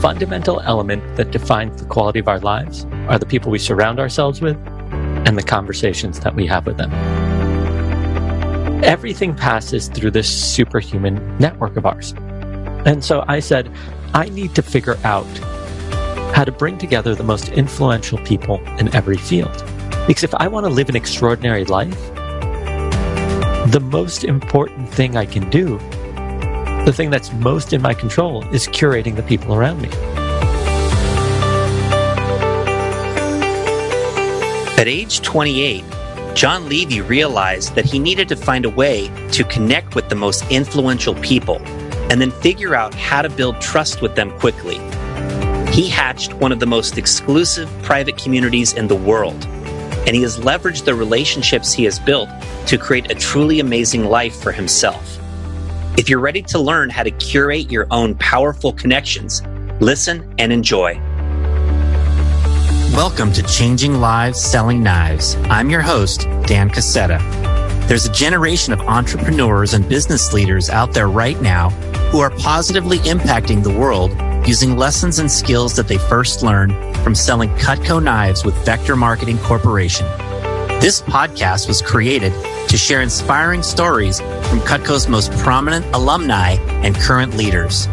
fundamental element that defines the quality of our lives are the people we surround ourselves with and the conversations that we have with them. Everything passes through this superhuman network of ours. And so I said, I need to figure out how to bring together the most influential people in every field. Because if I want to live an extraordinary life, the most important thing I can do, the thing that's most in my control, is curating the people around me. At age 28, Jon Levy realized that he needed to find a way to connect with the most influential people and then figure out how to build trust with them quickly. He hatched one of the most exclusive private communities in the world, and he has leveraged the relationships he has built to create a truly amazing life for himself. If you're ready to learn how to curate your own powerful connections, listen and enjoy. Welcome to Changing Lives, Selling Knives. I'm your host, Dan Cassetta. There's a generation of entrepreneurs and business leaders out there right now who are positively impacting the world using lessons and skills that they first learned from selling Cutco knives with Vector Marketing Corporation. This podcast was created to share inspiring stories from Cutco's most prominent alumni and current leaders.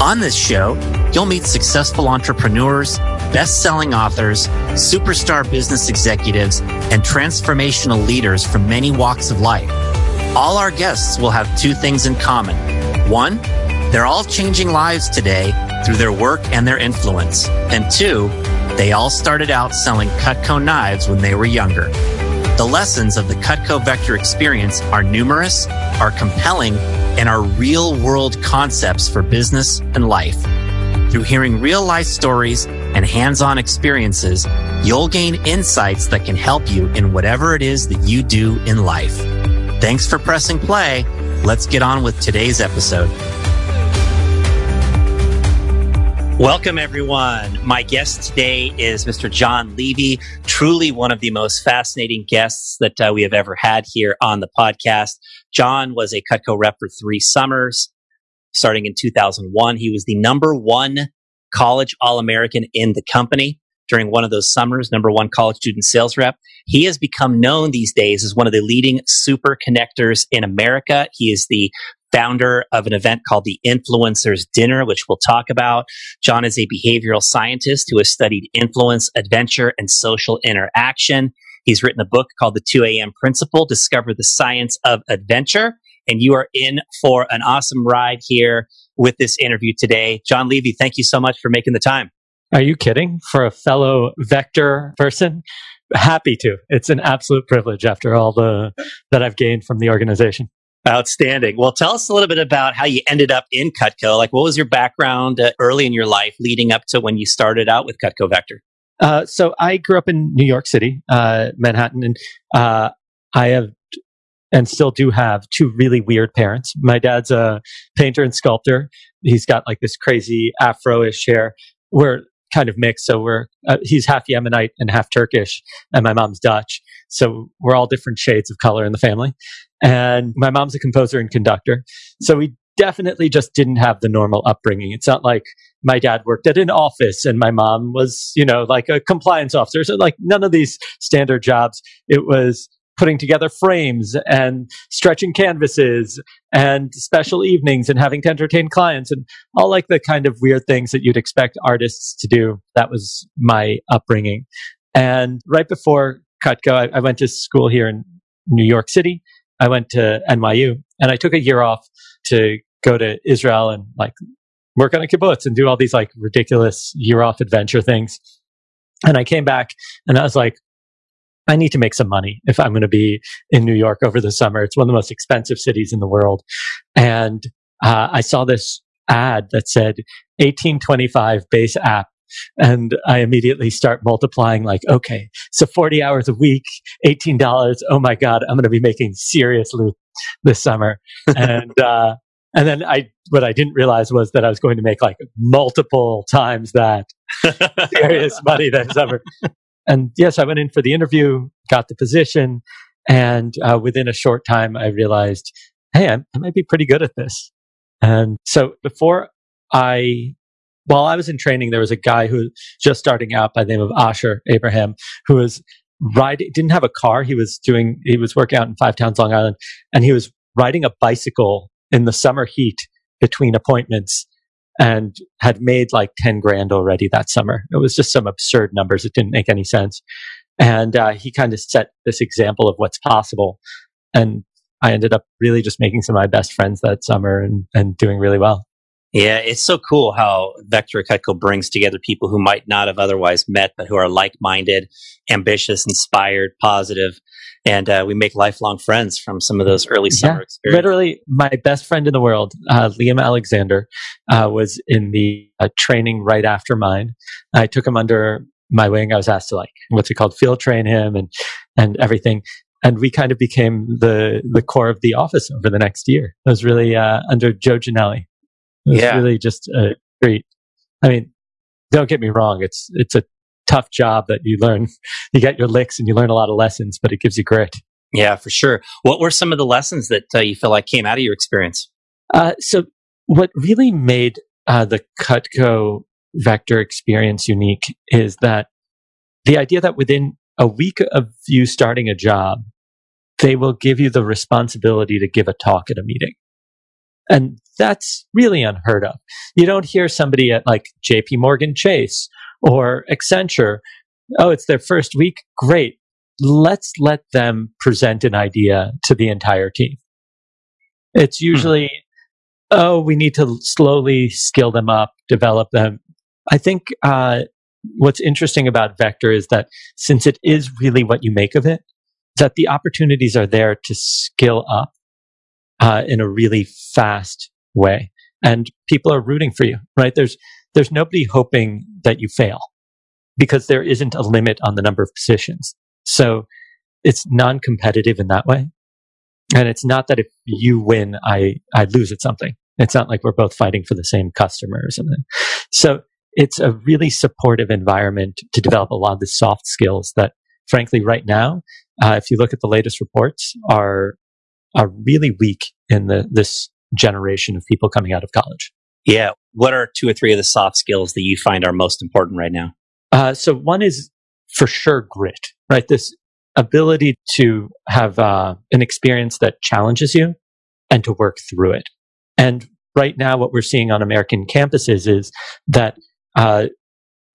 On this show, you'll meet successful entrepreneurs, best-selling authors, superstar business executives, and transformational leaders from many walks of life. All our guests will have two things in common. One, they're all changing lives today through their work and their influence. And two, they all started out selling Cutco knives when they were younger. The lessons of the Cutco Vector experience are numerous, are compelling, and are real-world concepts for business and life. Through hearing real-life stories and hands-on experiences, you'll gain insights that can help you in whatever it is that you do in life. Thanks for pressing play. Let's get on with today's episode. Welcome, everyone. My guest today is Mr. Jon Levy, truly one of the most fascinating guests that we have ever had here on the podcast. Jon was a Cutco rep for 3 summers. Starting in 2001, he was the number 1 college All-American in the company during one of those summers, number 1 college student sales rep. He has become known these days as one of the leading super connectors in America. He is the founder of an event called the Influencers Dinner, which we'll talk about. Jon is a behavioral scientist who has studied influence, adventure, and social interaction. He's written a book called The 2AM Principle, Discover the Science of Adventure. And you are in for an awesome ride here with this interview today. Jon Levy, thank you so much for making the time. Are you kidding? For a fellow Vector person? Happy to. It's an absolute privilege after all that I've gained from the organization. Outstanding. Well, tell us a little bit about how you ended up in Cutco. Like, what was your background early in your life leading up to when you started out with Cutco Vector? So I grew up in New York City, Manhattan, and I have and still do have 2 really weird parents. My dad's a painter and sculptor. He's got like this crazy Afro-ish hair. We're kind of mixed. So he's half Yemenite and half Turkish, and my mom's Dutch. So we're all different shades of color in the family. And my mom's a composer and conductor. So we definitely just didn't have the normal upbringing. It's not like my dad worked at an office and my mom was, like a compliance officer. So like none of these standard jobs. It was putting together frames and stretching canvases and special evenings and having to entertain clients and all like the kind of weird things that you'd expect artists to do. That was my upbringing. And right before Cutco, I went to school here in New York City. I went to NYU and I took a year off to go to Israel and like work on a kibbutz and do all these like ridiculous year off adventure things. And I came back and I was like, I need to make some money if I'm going to be in New York over the summer. It's one of the most expensive cities in the world. And I saw this ad that said $18.25 base app. And I immediately start multiplying like, okay, so 40 hours a week, $18. Oh my God, I'm going to be making serious loot this summer. And then what I didn't realize was that I was going to make like multiple times that serious money that summer. And yes, I went in for the interview, got the position, and within a short time, I realized, hey, I might be pretty good at this. And so before I while I was in training, there was a guy who was just starting out by the name of Asher Abraham, who was riding, didn't have a car. He was working out in Five Towns, Long Island, and he was riding a bicycle in the summer heat between appointments and had made like 10 grand already that summer. It was just some absurd numbers. It didn't make any sense. And he kind of set this example of what's possible. And I ended up really just making some of my best friends that summer and doing really well. Yeah, it's so cool how Vector Cutco brings together people who might not have otherwise met, but who are like-minded, ambitious, inspired, positive. And we make lifelong friends from some of those early summer experiences. Literally, my best friend in the world, Liam Alexander, was in the training right after mine. I took him under my wing. I was asked to, like, what's it called, field train him and everything. And we kind of became the core of the office over the next year. It was really under Joe Ginelli. It was really just a treat. I mean, don't get me wrong. It's a tough job that you learn. You get your licks and you learn a lot of lessons, but it gives you grit. Yeah, for sure. What were some of the lessons that you feel like came out of your experience? So what really made the Cutco Vector experience unique is that the idea that within a week of you starting a job, they will give you the responsibility to give a talk at a meeting. And that's really unheard of. You don't hear somebody at like JP Morgan Chase or Accenture. Oh, it's their first week. Great. Let's let them present an idea to the entire team. It's usually, oh, we need to slowly skill them up, develop them. I think what's interesting about Vector is that since it is really what you make of it, that the opportunities are there to skill up in a really fast way. And people are rooting for you, right? There's nobody hoping that you fail because there isn't a limit on the number of positions. So it's non-competitive in that way. And it's not that if you win, I lose at something. It's not like we're both fighting for the same customer or something. So it's a really supportive environment to develop a lot of the soft skills that, frankly, right now, if you look at the latest reports, are really weak in this generation of people coming out of college. Yeah. What are two or three of the soft skills that you find are most important right now? So one is for sure grit, right? This ability to have an experience that challenges you and to work through it. And right now, what we're seeing on American campuses is that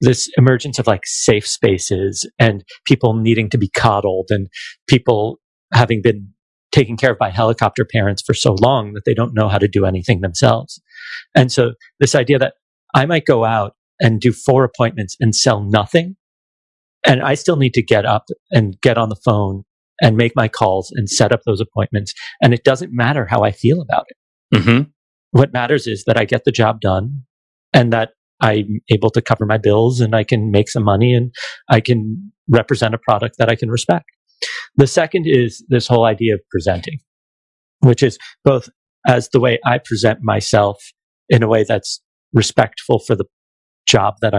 this emergence of like safe spaces and people needing to be coddled and people having been taken care of by helicopter parents for so long that they don't know how to do anything themselves. And so this idea that I might go out and do 4 appointments and sell nothing, and I still need to get up and get on the phone and make my calls and set up those appointments. And it doesn't matter how I feel about it. Mm-hmm. What matters is that I get the job done and that I'm able to cover my bills and I can make some money and I can represent a product that I can respect. The second is this whole idea of presenting, which is both as the way I present myself in a way that's respectful for the job that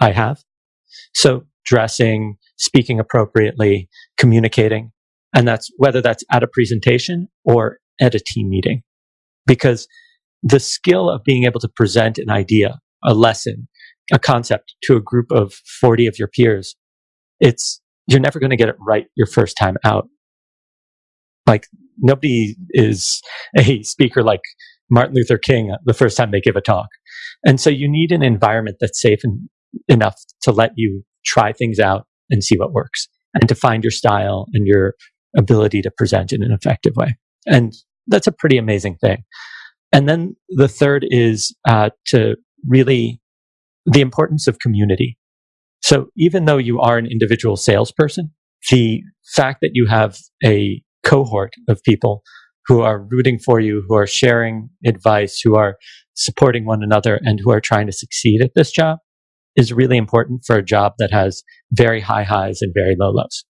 I have. So dressing, speaking appropriately, communicating, and that's whether that's at a presentation or at a team meeting. Because the skill of being able to present an idea, a lesson, a concept to a group of 40 of your peers, you're never going to get it right your first time out. Like, nobody is a speaker like Martin Luther King the first time they give a talk. And so you need an environment that's safe enough to let you try things out and see what works and to find your style and your ability to present in an effective way. And that's a pretty amazing thing. And then the third is to really the importance of community. So even though you are an individual salesperson, the fact that you have a cohort of people who are rooting for you, who are sharing advice, who are supporting one another, and who are trying to succeed at this job is really important for a job that has very high highs and very low lows.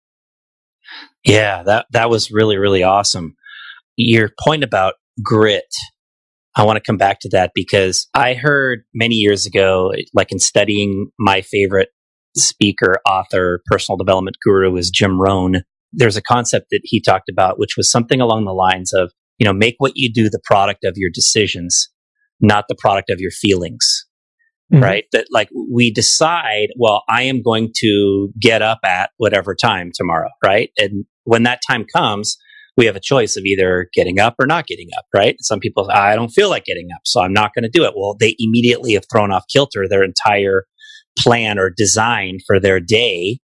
Yeah, that was really, really awesome. Your point about grit, I want to come back to that because I heard many years ago, like in studying my favorite speaker, author, personal development guru is Jim Rohn. There's a concept that he talked about, which was something along the lines of, you know, make what you do the product of your decisions, not the product of your feelings. Mm-hmm. Right? That like we decide, well, I am going to get up at whatever time tomorrow, right? And when that time comes, we have a choice of either getting up or not getting up, right? Some people, I don't feel like getting up, so I'm not going to do it. Well, they immediately have thrown off kilter their entire plan or design for their day,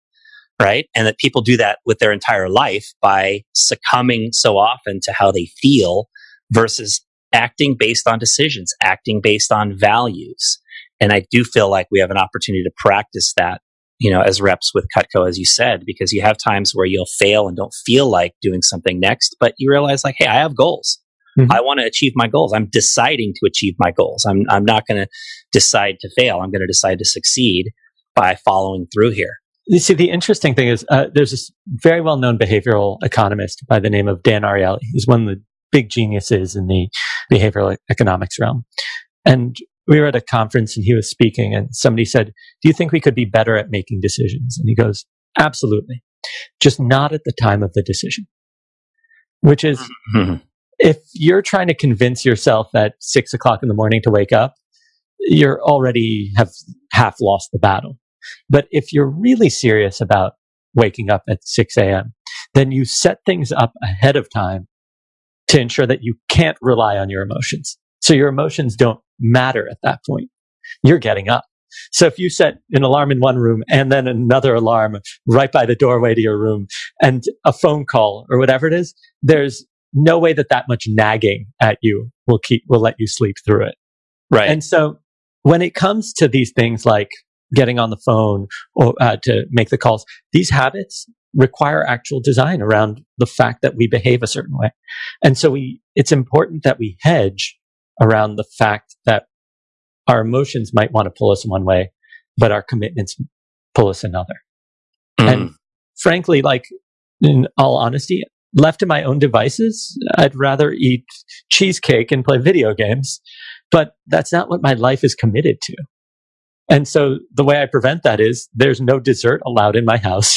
right? And that people do that with their entire life by succumbing so often to how they feel versus acting based on decisions, acting based on values. And I do feel like we have an opportunity to practice that, you know, as reps with Cutco, as you said, because you have times where you'll fail and don't feel like doing something next, but you realize like, hey, I have goals. Mm-hmm. I want to achieve my goals. I'm deciding to achieve my goals. I'm not going to decide to fail. I'm going to decide to succeed by following through here. You see, the interesting thing is there's this very well-known behavioral economist by the name of Dan Ariely. He's one of the big geniuses in the behavioral economics realm. And we were at a conference and he was speaking and somebody said, do you think we could be better at making decisions? And he goes, absolutely. Just not at the time of the decision, which is if you're trying to convince yourself at 6 o'clock in the morning to wake up, you're already have half lost the battle. But if you're really serious about waking up at 6 a.m., then you set things up ahead of time to ensure that you can't rely on your emotions. So your emotions don't matter at that point. You're getting up. So if you set an alarm in one room and then another alarm right by the doorway to your room and a phone call or whatever it is, there's no way that that much nagging at you will let you sleep through it. Right. And so when it comes to these things like getting on the phone or to make the calls, these habits require actual design around the fact that we behave a certain way. And so it's important that we hedge around the fact that our emotions might want to pull us in one way, but our commitments pull us another. Mm. And frankly, like in all honesty, left to my own devices, I'd rather eat cheesecake and play video games, but that's not what my life is committed to. And so the way I prevent that is there's no dessert allowed in my house.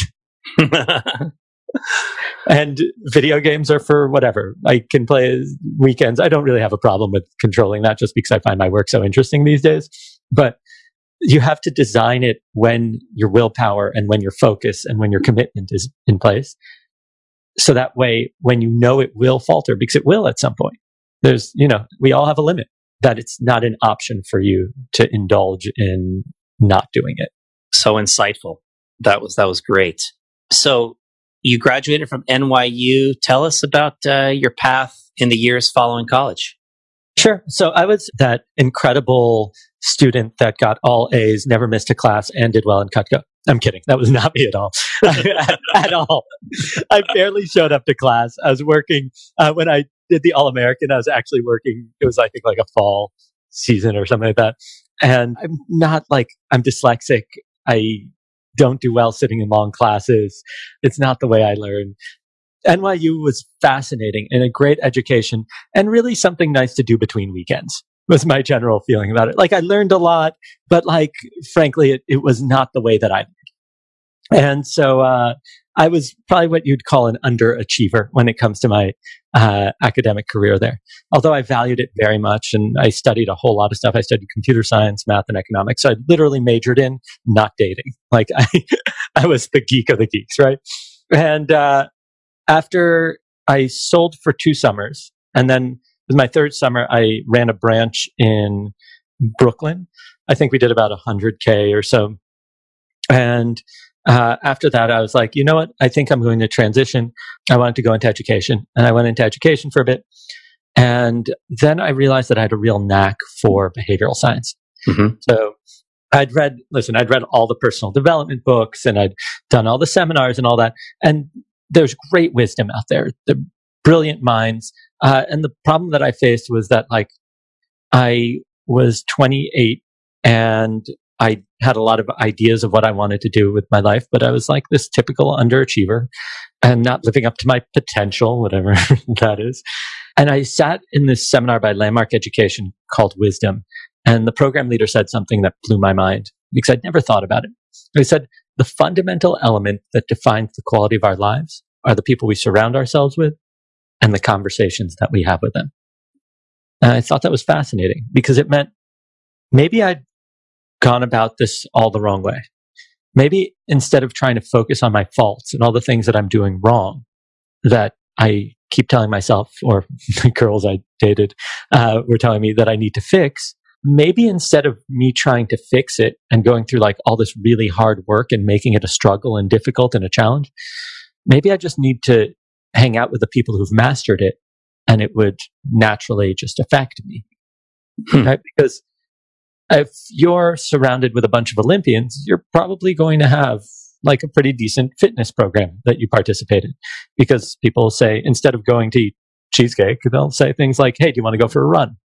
And video games are for whatever. I can play weekends. I don't really have a problem with controlling that just because I find my work so interesting these days. But you have to design it when your willpower and when your focus and when your commitment is in place. So that way, when you know it will falter, because it will at some point, there's, you know, we all have a limit, that it's not an option for you to indulge in not doing it. So insightful. That was great. So you graduated from NYU. Tell us about your path in the years following college. Sure. So I was that incredible student that got all A's, never missed a class, and did well in Cutco. I'm kidding. That was not me at all. At all. I barely showed up to class. I was working when I did the All-American. I was actually working. It was, I think, like a fall season or something like that. And I'm not like, I'm dyslexic. I don't do well sitting in long classes. It's not the way I learn. NYU was fascinating and a great education and really something nice to do between weekends was my general feeling about it. Like I learned a lot, but like, frankly, it was not the way that I learned. And so I was probably what you'd call an underachiever when it comes to my academic career there. Although I valued it very much and I studied a whole lot of stuff. I studied computer science, math, and economics. So I literally majored in not dating. Like I was the geek of the geeks, right? And after I sold for 2 summers, and then it was my 3rd summer, I ran a branch in Brooklyn. I think we did about 100K or so. And after that, I was like, you know what? I think I'm going to transition. I wanted to go into education. And I went into education for a bit. And then I realized that I had a real knack for behavioral science. Mm-hmm. So I'd read all the personal development books and I'd done all the seminars and all that. And there's great wisdom out there, the brilliant minds. And the problem that I faced was that like I was 28 and I had a lot of ideas of what I wanted to do with my life, but I was like this typical underachiever and not living up to my potential, whatever that is. And I sat in this seminar by Landmark Education called Wisdom. And the program leader said something that blew my mind because I'd never thought about it. He said, the fundamental element that defines the quality of our lives are the people we surround ourselves with and the conversations that we have with them. And I thought that was fascinating because it meant maybe I'd gone about this all the wrong way. Maybe instead of trying to focus on my faults and all the things that I'm doing wrong that I keep telling myself, or the girls I dated were telling me that I need to fix, maybe instead of me trying to fix it and going through like all this really hard work and making it a struggle and difficult and a challenge, maybe I just need to hang out with the people who've mastered it and it would naturally just affect me. Right? Because if you're surrounded with a bunch of Olympians, you're probably going to have like a pretty decent fitness program that you participate in, because people say, instead of going to eat cheesecake, they'll say things like, hey, do you want to go for a run?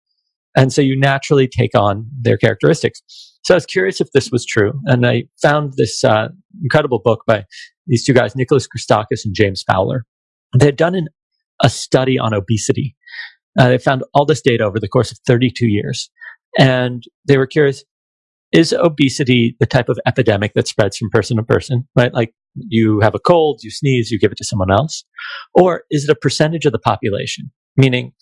And so you naturally take on their characteristics. So I was curious if this was true. And I found this incredible book by these two guys, Nicholas Christakis and James Fowler. They'd done a study on obesity. They found all this data over the course of 32 years. And they were curious, is obesity the type of epidemic that spreads from person to person, right? Like you have a cold, you sneeze, you give it to someone else. Or is it a percentage of the population? Meaning,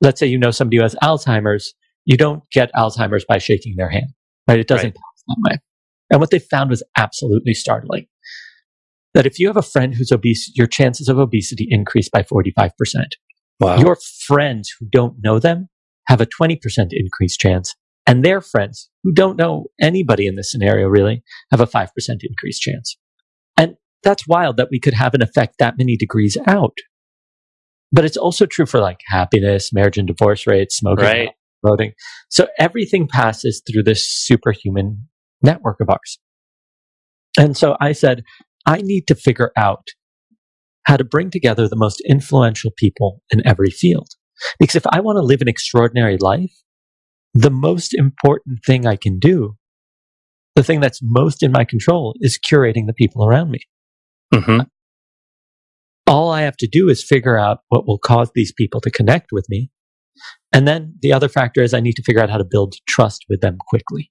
let's say you know somebody who has Alzheimer's, you don't get Alzheimer's by shaking their hand, right? It doesn't pass that way. And what they found was absolutely startling. That if you have a friend who's obese, your chances of obesity increase by 45%. Wow. Your friends who don't know them have a 20% increased chance. And their friends who don't know anybody in this scenario really have a 5% increased chance. And that's wild that we could have an effect that many degrees out. But it's also true for like happiness, marriage and divorce rates, smoking, voting. So everything passes through this superhuman network of ours. And so I said, I need to figure out how to bring together the most influential people in every field. Because if I want to live an extraordinary life, the most important thing I can do, the thing that's most in my control, is curating the people around me. Mm-hmm. All I have to do is figure out what will cause these people to connect with me. And then the other factor is I need to figure out how to build trust with them quickly.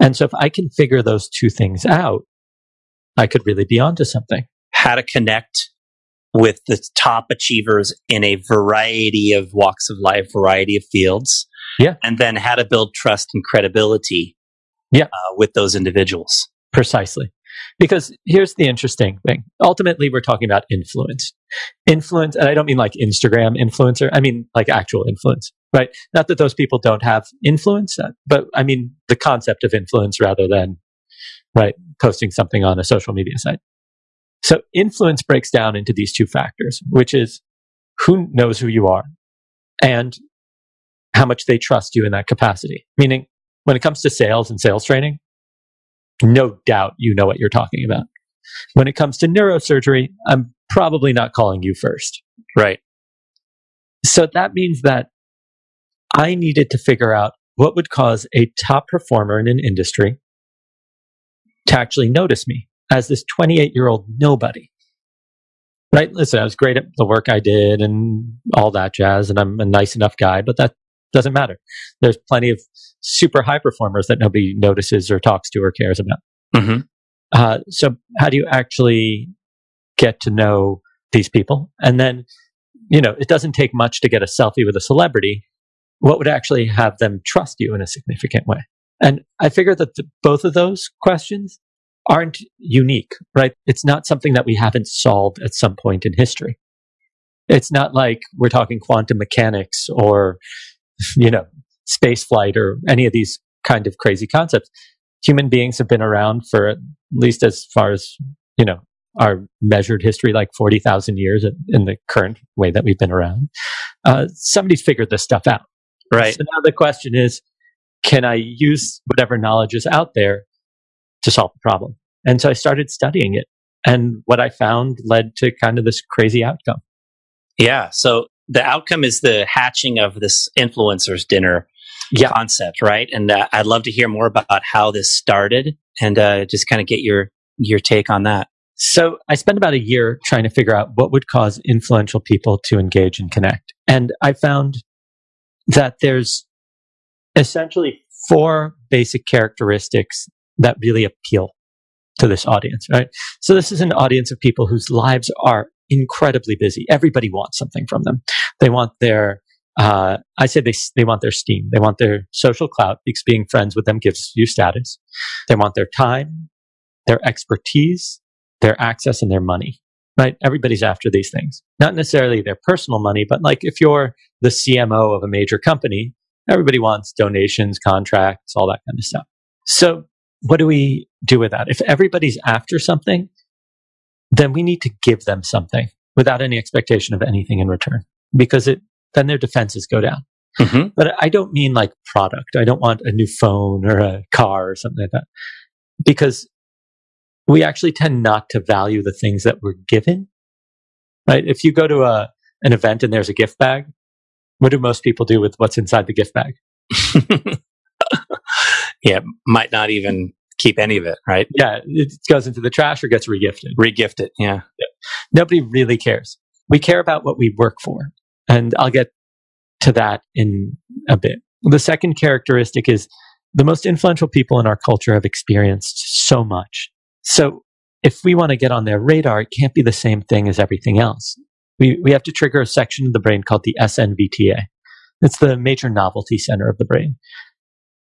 And so if I can figure those two things out, I could really be onto something. How to connect with the top achievers in a variety of walks of life, variety of fields. Yeah. And then how to build trust and credibility with those individuals. Precisely. Because here's the interesting thing. Ultimately, we're talking about influence. Influence, and I don't mean like Instagram influencer. I mean like actual influence, right? Not that those people don't have influence, but I mean the concept of influence rather than posting something on a social media site. So influence breaks down into these two factors, which is who knows who you are and how much they trust you in that capacity. Meaning, when it comes to sales and sales training, no doubt you know what you're talking about. When it comes to neurosurgery, I'm probably not calling you first. Right. So that means that I needed to figure out what would cause a top performer in an industry to actually notice me as this 28-year-old nobody. Right? Listen, I was great at the work I did and all that jazz, and I'm a nice enough guy, but that doesn't matter. There's plenty of super high performers that nobody notices or talks to or cares about. Mm-hmm. So how do you actually get to know these people? And then, you know, it doesn't take much to get a selfie with a celebrity. What would actually have them trust you in a significant way? And I figure that both of those questions aren't unique, right? It's not something that we haven't solved at some point in history. It's not like we're talking quantum mechanics or, you know, space flight or any of these kind of crazy concepts. Human beings have been around for at least as far as, you know, our measured history, like 40,000 years in the current way that we've been around. Somebody's figured this stuff out, right? So now the question is, can I use whatever knowledge is out there to solve the problem? And so I started studying it. And what I found led to kind of this crazy outcome. Yeah. So the outcome is the hatching of this influencers dinner concept, right? And I'd love to hear more about how this started and just kind of get your take on that. So I spent about a year trying to figure out what would cause influential people to engage and connect. And I found that there's essentially four basic characteristics that really appeal to this audience, right? So this is an audience of people whose lives are incredibly busy. Everybody wants something from them. They want their I say they want their steam. They want their social clout because being friends with them gives you status. They want their time, their expertise, their access, and their money, right? Everybody's after these things. Not necessarily their personal money, but like if you're the CMO of a major company, everybody wants donations, contracts, all that kind of stuff. So what do we do with that? If everybody's after something, then we need to give them something without any expectation of anything in return, because then their defenses go down. Mm-hmm. But I don't mean like product. I don't want a new phone or a car or something like that, because we actually tend not to value the things that we're given, right? If you go to an event and there's a gift bag, what do most people do with what's inside the gift bag? Yeah, might not even keep any of it, right? Yeah, it goes into the trash or gets regifted. Regifted, yeah. Nobody really cares. We care about what we work for, and I'll get to that in a bit. The second characteristic is the most influential people in our culture have experienced so much. So if we want to get on their radar, it can't be the same thing as everything else. We have to trigger a section of the brain called the SNVTA. It's the major novelty center of the brain.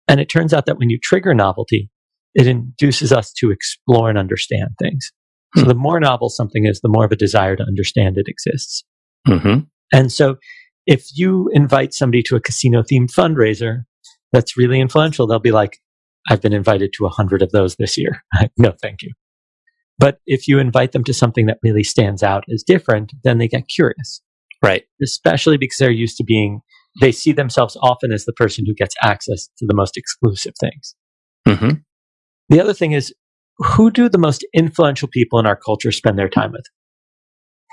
And it turns out that when you trigger novelty, it induces us to explore and understand things. So the more novel something is, the more of a desire to understand it exists. Mm-hmm. And so if you invite somebody to a casino-themed fundraiser that's really influential, they'll be like, I've been invited to 100 of those this year. No, thank you. But if you invite them to something that really stands out as different, then they get curious. Right. Especially because they're used to they see themselves often as the person who gets access to the most exclusive things. Mm-hmm. The other thing is, who do the most influential people in our culture spend their time with?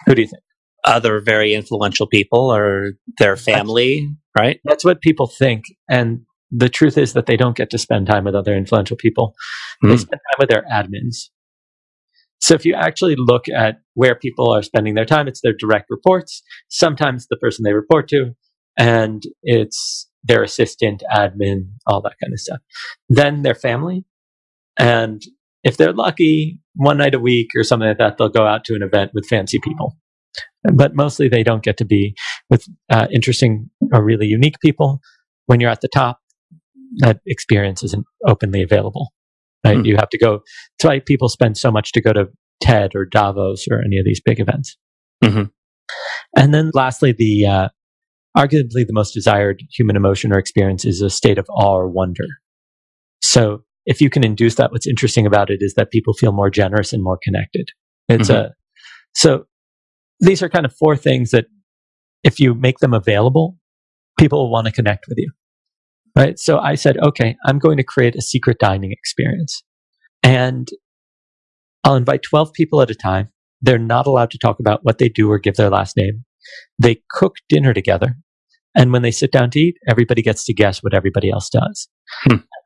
Who do you think? Other very influential people or their family, right? That's what people think. And the truth is that they don't get to spend time with other influential people. They spend time with their admins. So if you actually look at where people are spending their time, it's their direct reports, sometimes the person they report to, and it's their assistant, admin, all that kind of stuff. Then their family. And if they're lucky, one night a week or something like that, they'll go out to an event with fancy people. But mostly they don't get to be with interesting or really unique people. When you're at the top, that experience isn't openly available, right? You have to go. That's why people spend so much to go to TED or Davos or any of these big events. Mm-hmm. And then lastly, arguably the most desired human emotion or experience is a state of awe or wonder. So if you can induce that, what's interesting about it is that people feel more generous and more connected. So these are kind of four things that if you make them available, people will want to connect with you, right? So I said, okay, I'm going to create a secret dining experience. And I'll invite 12 people at a time. They're not allowed to talk about what they do or give their last name. They cook dinner together. And when they sit down to eat, everybody gets to guess what everybody else does.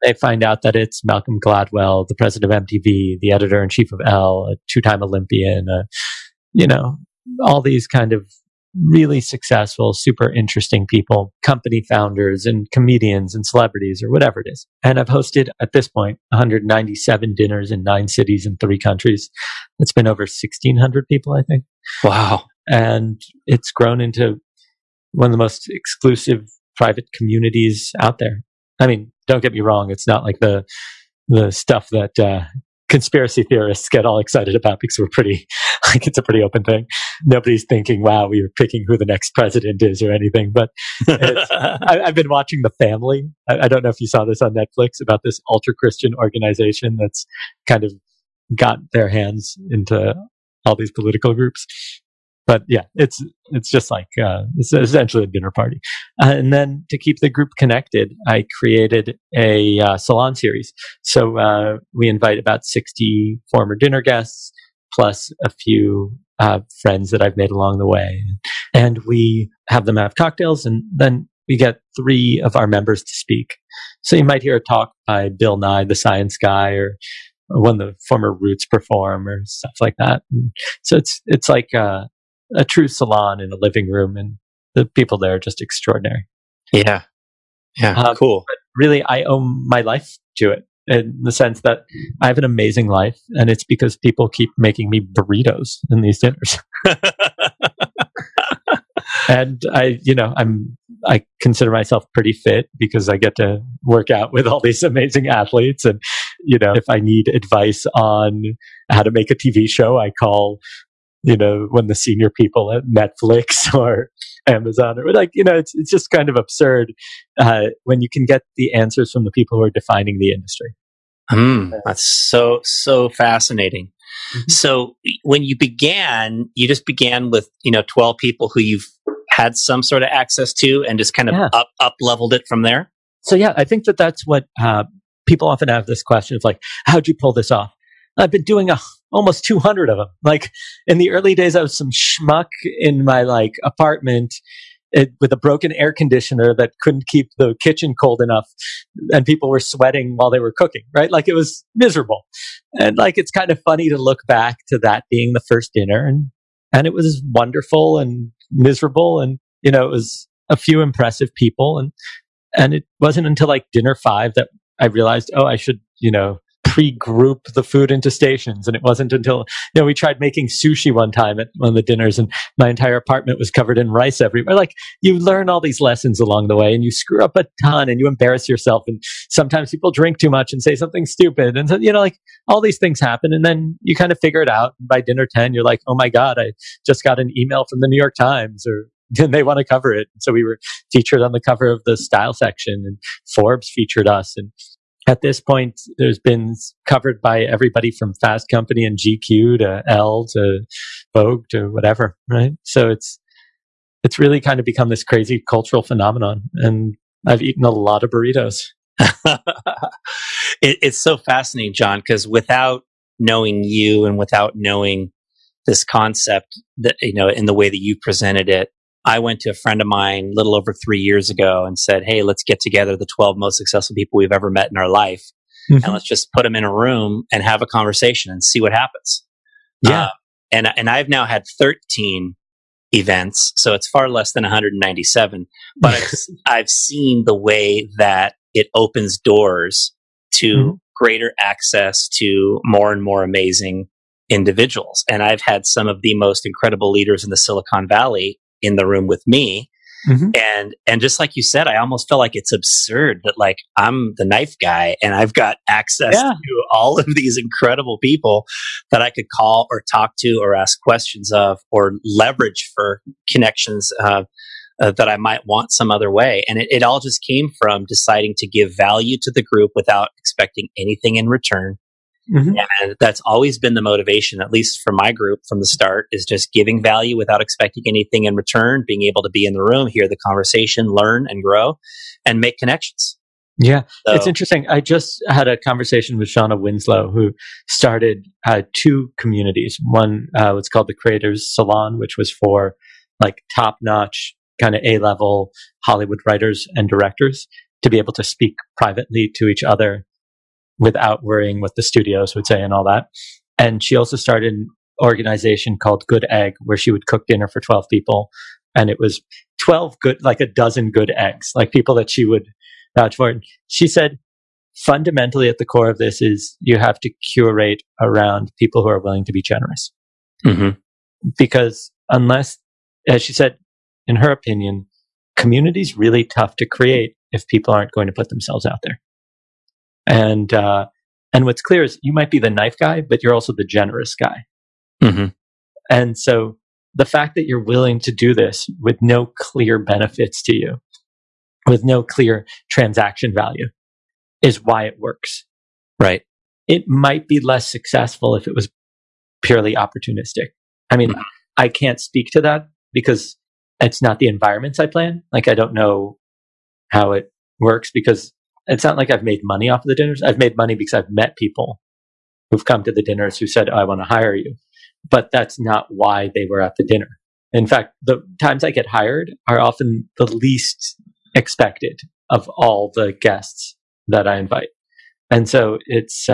They find out that it's Malcolm Gladwell, the president of MTV, the editor-in-chief of Elle, a two-time Olympian, all these kind of really successful, super interesting people, company founders and comedians and celebrities or whatever it is. And I've hosted, at this point, 197 dinners in 9 cities and 3 countries. It's been over 1,600 people, I think. Wow. And it's grown into one of the most exclusive private communities out there. I mean, don't get me wrong. It's not like the stuff that conspiracy theorists get all excited about, because it's a pretty open thing. Nobody's thinking, wow, we were picking who the next president is or anything. But I've been watching The Family. I don't know if you saw this on Netflix about this ultra-Christian organization that's kind of got their hands into all these political groups. But yeah, it's just like, it's essentially a dinner party. And then to keep the group connected, I created a salon series. So we invite about 60 former dinner guests, plus a few friends that I've made along the way. And we have them have cocktails, and then we get 3 of our members to speak. So you might hear a talk by Bill Nye, the science guy, or one of the former Roots perform, or stuff like that. And so it's like... a true salon in a living room, and the people there are just extraordinary. Yeah. Cool. But really, I owe my life to it, in the sense that I have an amazing life, and it's because people keep making me burritos in these dinners. And I'm I consider myself pretty fit because I get to work out with all these amazing athletes. And, you know, if I need advice on how to make a TV show, I call, you know, one of the senior people at Netflix or Amazon, or like, you know, it's just kind of absurd when you can get the answers from the people who are defining the industry. That's so fascinating. Mm-hmm. So when you began, you just began with, you know, 12 people who you've had some sort of access to and just kind of up leveled it from there. So yeah, I think that's what people often have this question of like, how'd you pull this off? I've been doing almost 200 of them. Like in the early days, I was some schmuck in my like apartment with a broken air conditioner that couldn't keep the kitchen cold enough, and people were sweating while they were cooking, right? Like it was miserable. And like, it's kind of funny to look back to that being the first dinner, and it was wonderful and miserable. And, you know, it was a few impressive people. And it wasn't until like dinner 5 that I realized, oh, I should, you know, pre-group the food into stations. And it wasn't until, you know, we tried making sushi one time at one of the dinners, and my entire apartment was covered in rice everywhere. Like you learn all these lessons along the way, and you screw up a ton, and you embarrass yourself. And sometimes people drink too much and say something stupid. And so, you know, like all these things happen, and then you kind of figure it out. And by dinner 10, you're like, oh my God, I just got an email from the New York Times, or and they want to cover it. So we were featured on the cover of the style section, and Forbes featured us. And at this point, there's been covered by everybody from Fast Company and GQ to Elle to Vogue to whatever, right? So it's really kind of become this crazy cultural phenomenon. And I've eaten a lot of burritos. It's so fascinating, John, because without knowing you and without knowing this concept that, you know, in the way that you presented it, I went to a friend of mine a little over 3 years ago and said, hey, let's get together the 12 most successful people we've ever met in our life. Mm-hmm. And let's just put them in a room and have a conversation and see what happens. Yeah. And I've now had 13 events, so it's far less than 197. But I've seen the way that it opens doors to greater access to more and more amazing individuals. And I've had some of the most incredible leaders in the Silicon Valley in the room with me. Mm-hmm. And just like you said, I almost feel like it's absurd that like I'm the knife guy and I've got access to all of these incredible people that I could call or talk to or ask questions of or leverage for connections that I might want some other way. And it all just came from deciding to give value to the group without expecting anything in return. Mm-hmm. And that's always been the motivation, at least for my group from the start, is just giving value without expecting anything in return, being able to be in the room, hear the conversation, learn and grow, and make connections. Yeah, so it's interesting. I just had a conversation with Shauna Winslow, who started 2 communities. One was called the Creators Salon, which was for like top-notch, kind of A-level Hollywood writers and directors to be able to speak privately to each other without worrying what the studios would say and all that. And she also started an organization called Good Egg, where she would cook dinner for 12 people. And it was 12 good, like a dozen good eggs, like people that she would vouch for. And she said, fundamentally at the core of this is you have to curate around people who are willing to be generous. Mm-hmm. Because unless, as she said, in her opinion, community's really tough to create if people aren't going to put themselves out there. And what's clear is you might be the knife guy, but you're also the generous guy. Mm-hmm. And so the fact that you're willing to do this with no clear benefits to you, with no clear transaction value, is why it works. Right. It might be less successful if it was purely opportunistic. I mean, I can't speak to that because it's not the environments I plan. Like, I don't know how it works because it's not like I've made money off of the dinners. I've made money because I've met people who've come to the dinners who said, oh, I want to hire you. But that's not why they were at the dinner. In fact, the times I get hired are often the least expected of all the guests that I invite. And so it's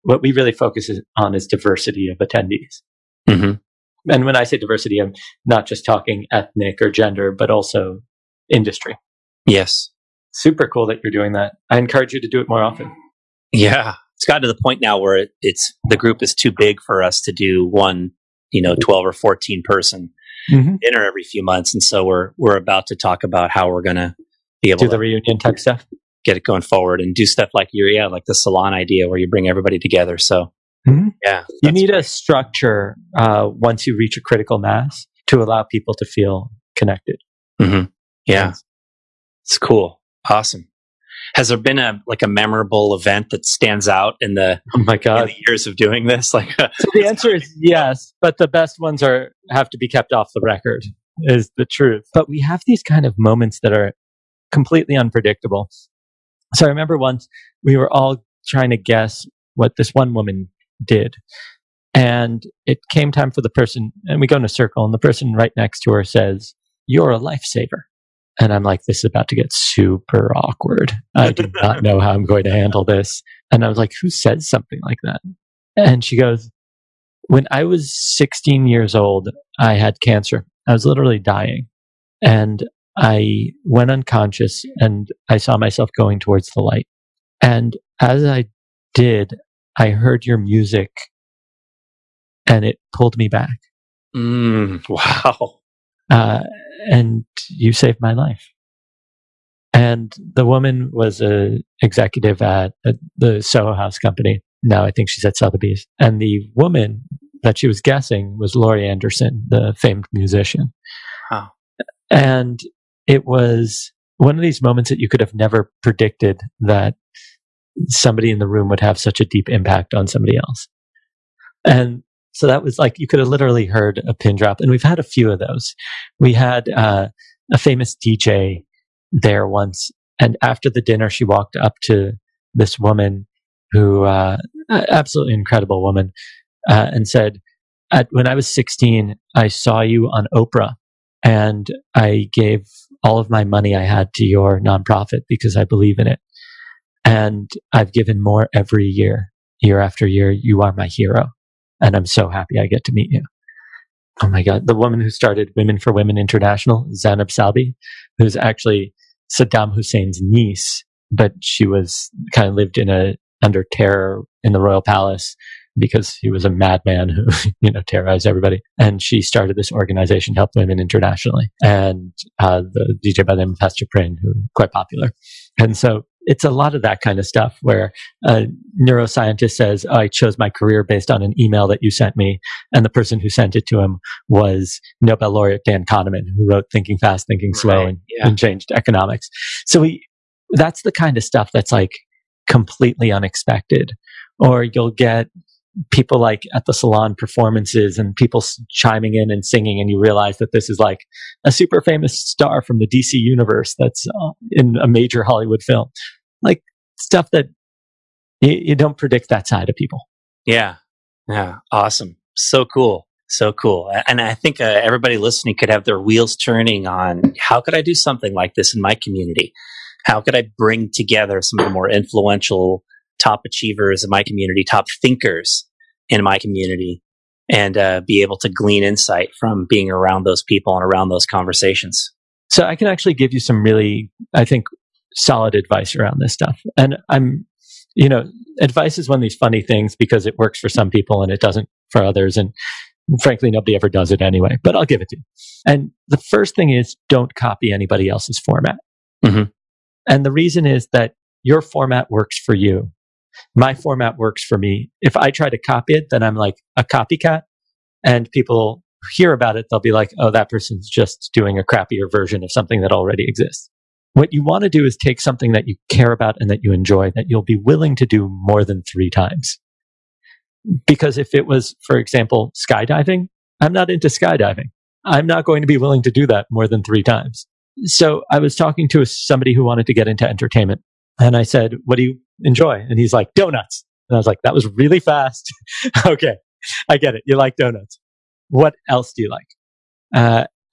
what we really focus on is diversity of attendees. Mm-hmm. And when I say diversity, I'm not just talking ethnic or gender, but also industry. Yes. Super cool that you're doing that. I encourage you to do it more often. Yeah. It's gotten to the point now where it's the group is too big for us to do one, you know, 12 or 14 person dinner every few months. And so we're about to talk about how we're going to be able to do the reunion type stuff, get it going forward, and do stuff like like the salon idea where you bring everybody together. So yeah, you need a structure once you reach a critical mass to allow people to feel connected. Yeah, it's cool. Awesome. Has there been a memorable event that stands out in the in the years of doing this? So the answer is yes, but the best ones have to be kept off the record is the truth. But we have these kind of moments that are completely unpredictable. So I remember once we were all trying to guess what this one woman did, and it came time for the person, and we go in a circle, and the person right next to her says, "You're a lifesaver." And I'm like, this is about to get super awkward. I do not know how I'm going to handle this. And I was like, who says something like that? And she goes, when I was 16 years old, I had cancer. I was literally dying. And I went unconscious and I saw myself going towards the light. And as I did, I heard your music and it pulled me back. Wow. And you saved my life. And the woman was an executive at the Soho House company. Now I think she's at Sotheby's. And the woman that she was guessing was Laurie Anderson, the famed musician. Wow. And it was one of these moments that you could have never predicted that somebody in the room would have such a deep impact on somebody else. And so that was you could have literally heard a pin drop. And we've had a few of those. We had a famous DJ there once. And after the dinner, she walked up to this woman who, absolutely incredible woman, and said, when I was 16, I saw you on Oprah and I gave all of my money I had to your nonprofit because I believe in it. And I've given more every year, year after year. You are my hero. And I'm so happy I get to meet you. Oh my God. The woman who started Women for Women International, Zainab Salbi, who's actually Saddam Hussein's niece, but she was kind of lived in under terror in the royal palace because he was a madman who, terrorized everybody. And she started this organization to help women internationally. And the DJ by the name of Pastor Pryn, who quite popular. And so it's a lot of that kind of stuff where a neuroscientist says, I chose my career based on an email that you sent me. And the person who sent it to him was Nobel laureate Dan Kahneman, who wrote Thinking Fast, Thinking Slow, and changed economics. So that's the kind of stuff that's completely unexpected. Or you'll get people at the salon performances and people chiming in and singing, and you realize that this is a super famous star from the DC universe that's in a major Hollywood film. Stuff that you don't predict that side of people. Yeah. Yeah. Awesome. So cool. So cool. And I think everybody listening could have their wheels turning on how could I do something like this in my community? How could I bring together some of the more influential top achievers in my community, top thinkers in my community, and be able to glean insight from being around those people and around those conversations? So I can actually give you some really, I think, solid advice around this stuff. And advice is one of these funny things because it works for some people and it doesn't for others. And frankly, nobody ever does it anyway, but I'll give it to you. And the first thing is don't copy anybody else's format. Mm-hmm. And the reason is that your format works for you. My format works for me. If I try to copy it, then I'm like a copycat, and people hear about it. They'll be like, oh, that person's just doing a crappier version of something that already exists. What you want to do is take something that you care about and that you enjoy, that you'll be willing to do more than 3 times. Because if it was, for example, skydiving, I'm not into skydiving. I'm not going to be willing to do that more than 3 times. So I was talking to somebody who wanted to get into entertainment. And I said, what do you enjoy? And he's like, donuts. And I was like, that was really fast. Okay, I get it. You like donuts. What else do you like?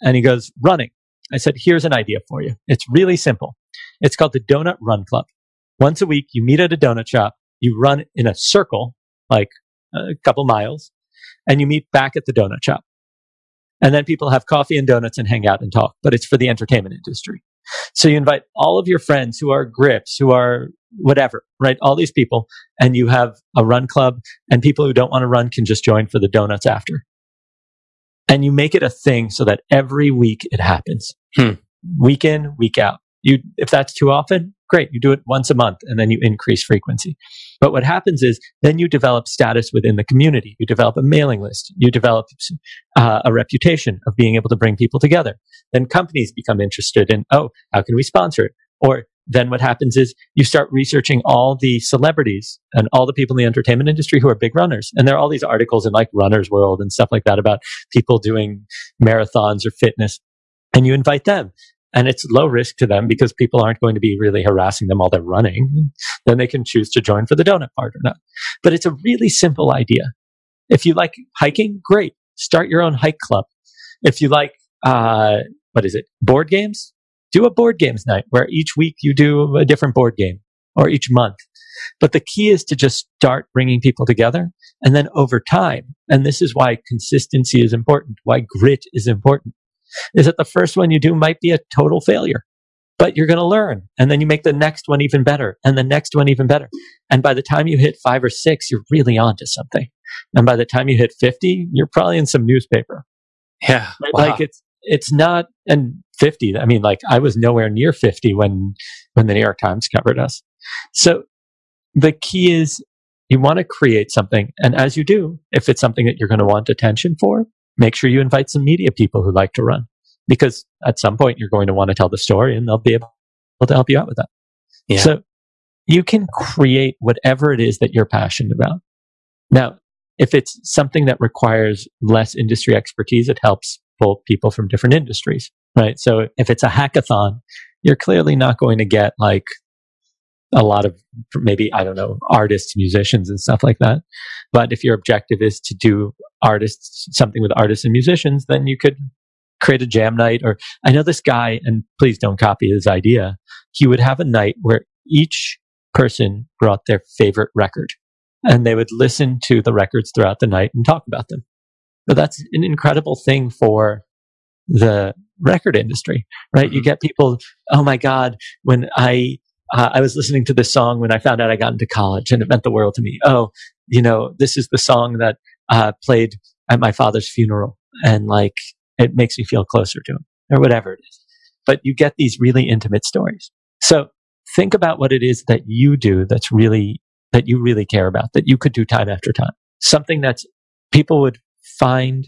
And he goes, running. I said, here's an idea for you. It's really simple. It's called the Donut Run Club. Once a week, you meet at a donut shop. You run in a circle, a couple miles, and you meet back at the donut shop. And then people have coffee and donuts and hang out and talk. But it's for the entertainment industry. So you invite all of your friends who are grips, who are whatever, right? All these people, and you have a run club, and people who don't want to run can just join for the donuts after. And you make it a thing so that every week it happens. Week in, week out. If that's too often, great. You do it once a month and then you increase frequency. But what happens is then you develop status within the community. You develop a mailing list. You develop a reputation of being able to bring people together. Then companies become interested in, how can we sponsor it? Or then what happens is you start researching all the celebrities and all the people in the entertainment industry who are big runners. And there are all these articles in like Runner's World and stuff like that about people doing marathons or fitness. And you invite them. And it's low risk to them because people aren't going to be really harassing them while they're running. Then they can choose to join for the donut part or not. But it's a really simple idea. If you like hiking, great. Start your own hike club. If you like, board games? Do a board games night where each week you do a different board game or each month. But the key is to just start bringing people together. And then over time, and this is why consistency is important, why grit is important, is that the first one you do might be a total failure, but you're going to learn. And then you make the next one even better and the next one even better. And by the time you hit 5 or 6, you're really onto something. And by the time you hit 50, you're probably in some newspaper. Yeah. Right? Wow. Like it's not, and 50, I mean, like I was nowhere near 50 when the New York Times covered us. So the key is you want to create something. And as you do, if it's something that you're going to want attention for, make sure you invite some media people who like to run, because at some point you're going to want to tell the story and they'll be able to help you out with that. Yeah. So you can create whatever it is that you're passionate about. Now, if it's something that requires less industry expertise, it helps pull people from different industries, right? So if it's a hackathon, you're clearly not going to get like a lot of artists, musicians and stuff like that. But if your objective is to do something with artists and musicians, then you could create a jam night. Or I know this guy, and please don't copy his idea, he would have a night where each person brought their favorite record and they would listen to the records throughout the night and talk about them. But that's an incredible thing for the record industry, right? Mm-hmm. You get people, oh my God, when I was listening to this song when I found out I got into college and it meant the world to me. Oh, this is the song that played at my father's funeral and like it makes me feel closer to him or whatever it is. But you get these really intimate stories. So think about what it is that you do that's really, that you really care about, that you could do time after time. Something that people would find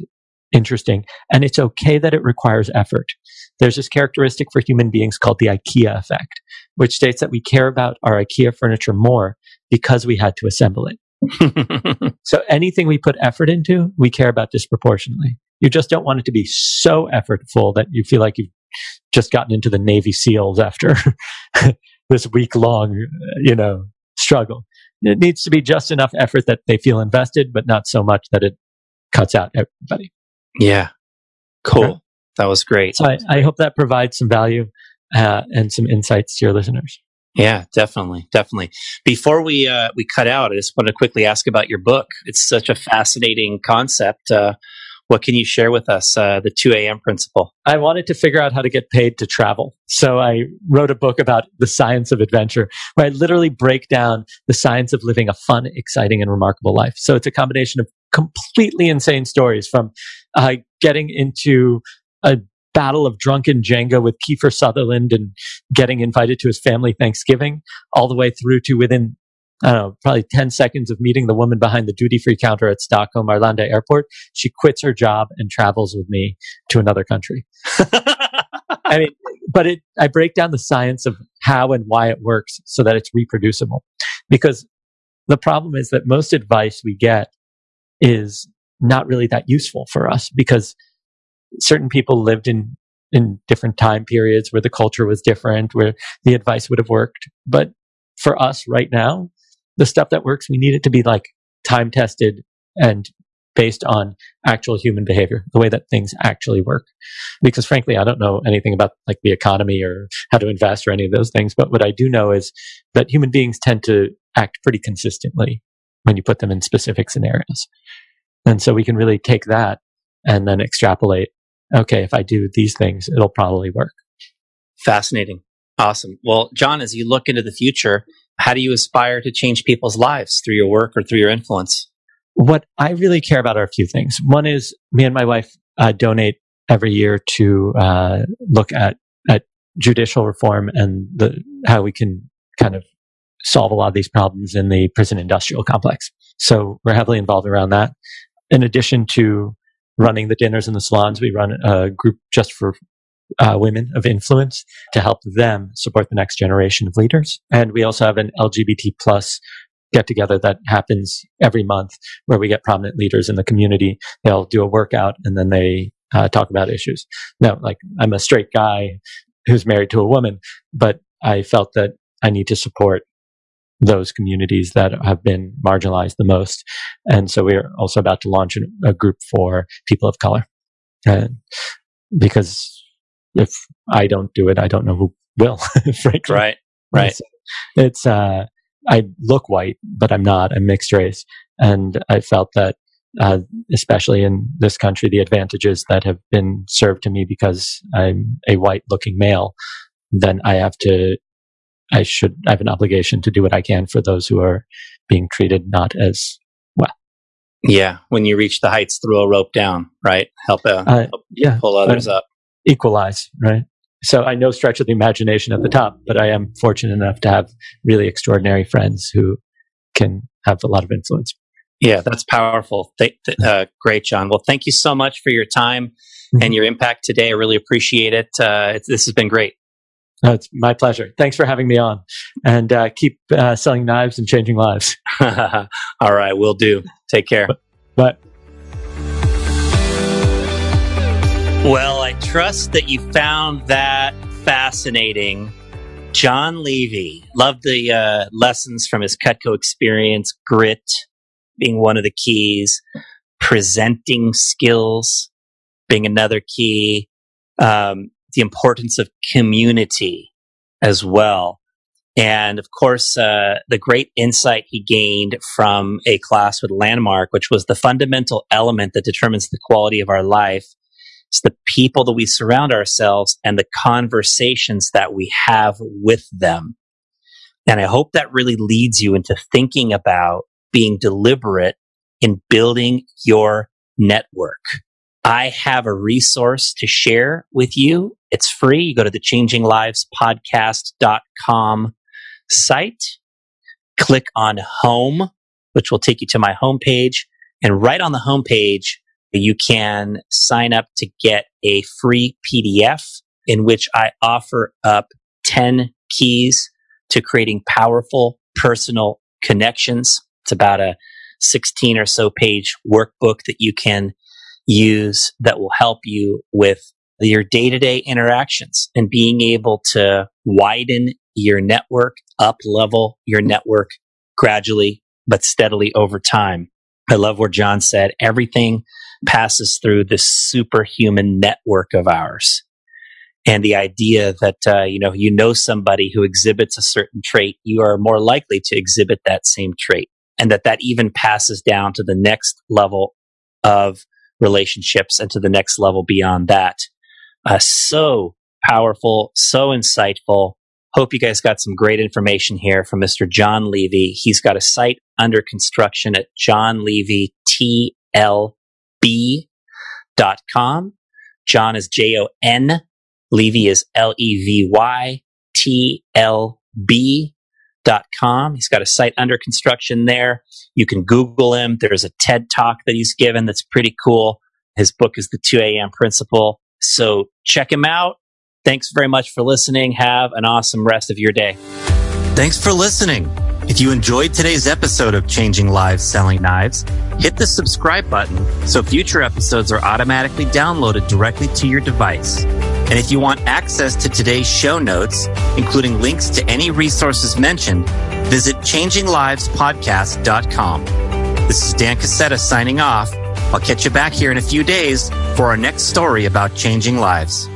interesting. And it's okay that it requires effort. There's this characteristic for human beings called the IKEA effect, which states that we care about our IKEA furniture more because we had to assemble it. So anything we put effort into, we care about disproportionately. You just don't want it to be so effortful that you feel like you've just gotten into the Navy SEALs after this week-long, struggle. It needs to be just enough effort that they feel invested, but not so much that it cuts out everybody. Yeah. Cool. Okay. That was great. So I hope that provides some value and some insights to your listeners. Yeah, definitely. Definitely. Before we cut out, I just want to quickly ask about your book. It's such a fascinating concept. What can you share with us? The 2AM Principle. I wanted to figure out how to get paid to travel. So I wrote a book about the science of adventure, where I literally break down the science of living a fun, exciting, and remarkable life. So it's a combination of completely insane stories from getting into a battle of drunken Jenga with Kiefer Sutherland and getting invited to his family Thanksgiving, all the way through to within, probably 10 seconds of meeting the woman behind the duty-free counter at Stockholm Arlanda Airport. She quits her job and travels with me to another country. I mean, but I break down the science of how and why it works so that it's reproducible. Because the problem is that most advice we get is not really that useful for us because certain people lived in different time periods where the culture was different, where the advice would have worked. But for us right now, the stuff that works, we need it to be like time tested and based on actual human behavior, the way that things actually work. Because frankly, I don't know anything about like the economy or how to invest or any of those things. But what I do know is that human beings tend to act pretty consistently when you put them in specific scenarios. And so we can really take that and then extrapolate, okay, if I do these things, it'll probably work. Fascinating. Awesome. Well, Jon, as you look into the future, how do you aspire to change people's lives through your work or through your influence? What I really care about are a few things. One is me and my wife donate every year to look at judicial reform and how we can kind of solve a lot of these problems in the prison industrial complex. So we're heavily involved around that. In addition to running the dinners and the salons, we run a group just for women of influence to help them support the next generation of leaders. And we also have an LGBT plus get together that happens every month where we get prominent leaders in the community. They'll do a workout and then they talk about issues. Now, like, I'm a straight guy who's married to a woman, but I felt that I need to support those communities that have been marginalized the most. And so we're also about to launch a group for people of color. Because if I don't do it, I don't know who will, frankly. Right. So it's, I look white, but I'm not. I'm mixed race. And I felt that, especially in this country, the advantages that have been served to me because I'm a white looking male, then I have an obligation to do what I can for those who are being treated not as well. Yeah. When you reach the heights, throw a rope down, right? Help pull others up. Equalize, right? So I no stretch of the imagination at the top, but I am fortunate enough to have really extraordinary friends who can have a lot of influence. Yeah, that's powerful. Great, Jon. Well, thank you so much for your time and your impact today. I really appreciate it. This has been great. Oh, it's my pleasure. Thanks for having me on. And keep selling knives and changing lives. All right, will do. Take care. Bye. Well, I trust that you found that fascinating. Jon Levy, loved the lessons from his Cutco experience, grit being one of the keys, presenting skills being another key, the importance of community as well. And of course, the great insight he gained from a class with Landmark, which was the fundamental element that determines the quality of our life. It's the people that we surround ourselves and the conversations that we have with them. And I hope that really leads you into thinking about being deliberate in building your network. I have a resource to share with you. It's free. You go to the changinglivespodcast.com site, click on home, which will take you to my homepage. And right on the homepage, you can sign up to get a free PDF in which I offer up 10 keys to creating powerful personal connections. It's about a 16 or so page workbook that you can use that will help you with your day-to-day interactions and being able to widen your network, up-level your network gradually but steadily over time. I love where Jon said, everything passes through this superhuman network of ours. And the idea that, you know somebody who exhibits a certain trait, you are more likely to exhibit that same trait. And that even passes down to the next level of relationships and to the next level beyond that. So powerful, so insightful. Hope you guys got some great information here from Mr. Jon Levy. He's got a site under construction at JonLevyTLB.com. Jon is Jon, Levy is LevyTLB.com. He's got a site under construction there. You can Google him. There's a TED Talk that he's given that's pretty cool. His book is The 2AM Principle. So check him out. Thanks very much for listening. Have an awesome rest of your day. Thanks for listening. If you enjoyed today's episode of Changing Lives, Selling Knives, hit the subscribe button so future episodes are automatically downloaded directly to your device. And if you want access to today's show notes, including links to any resources mentioned, visit changinglivespodcast.com. This is Dan Cassetta signing off. I'll catch you back here in a few days for our next story about changing lives.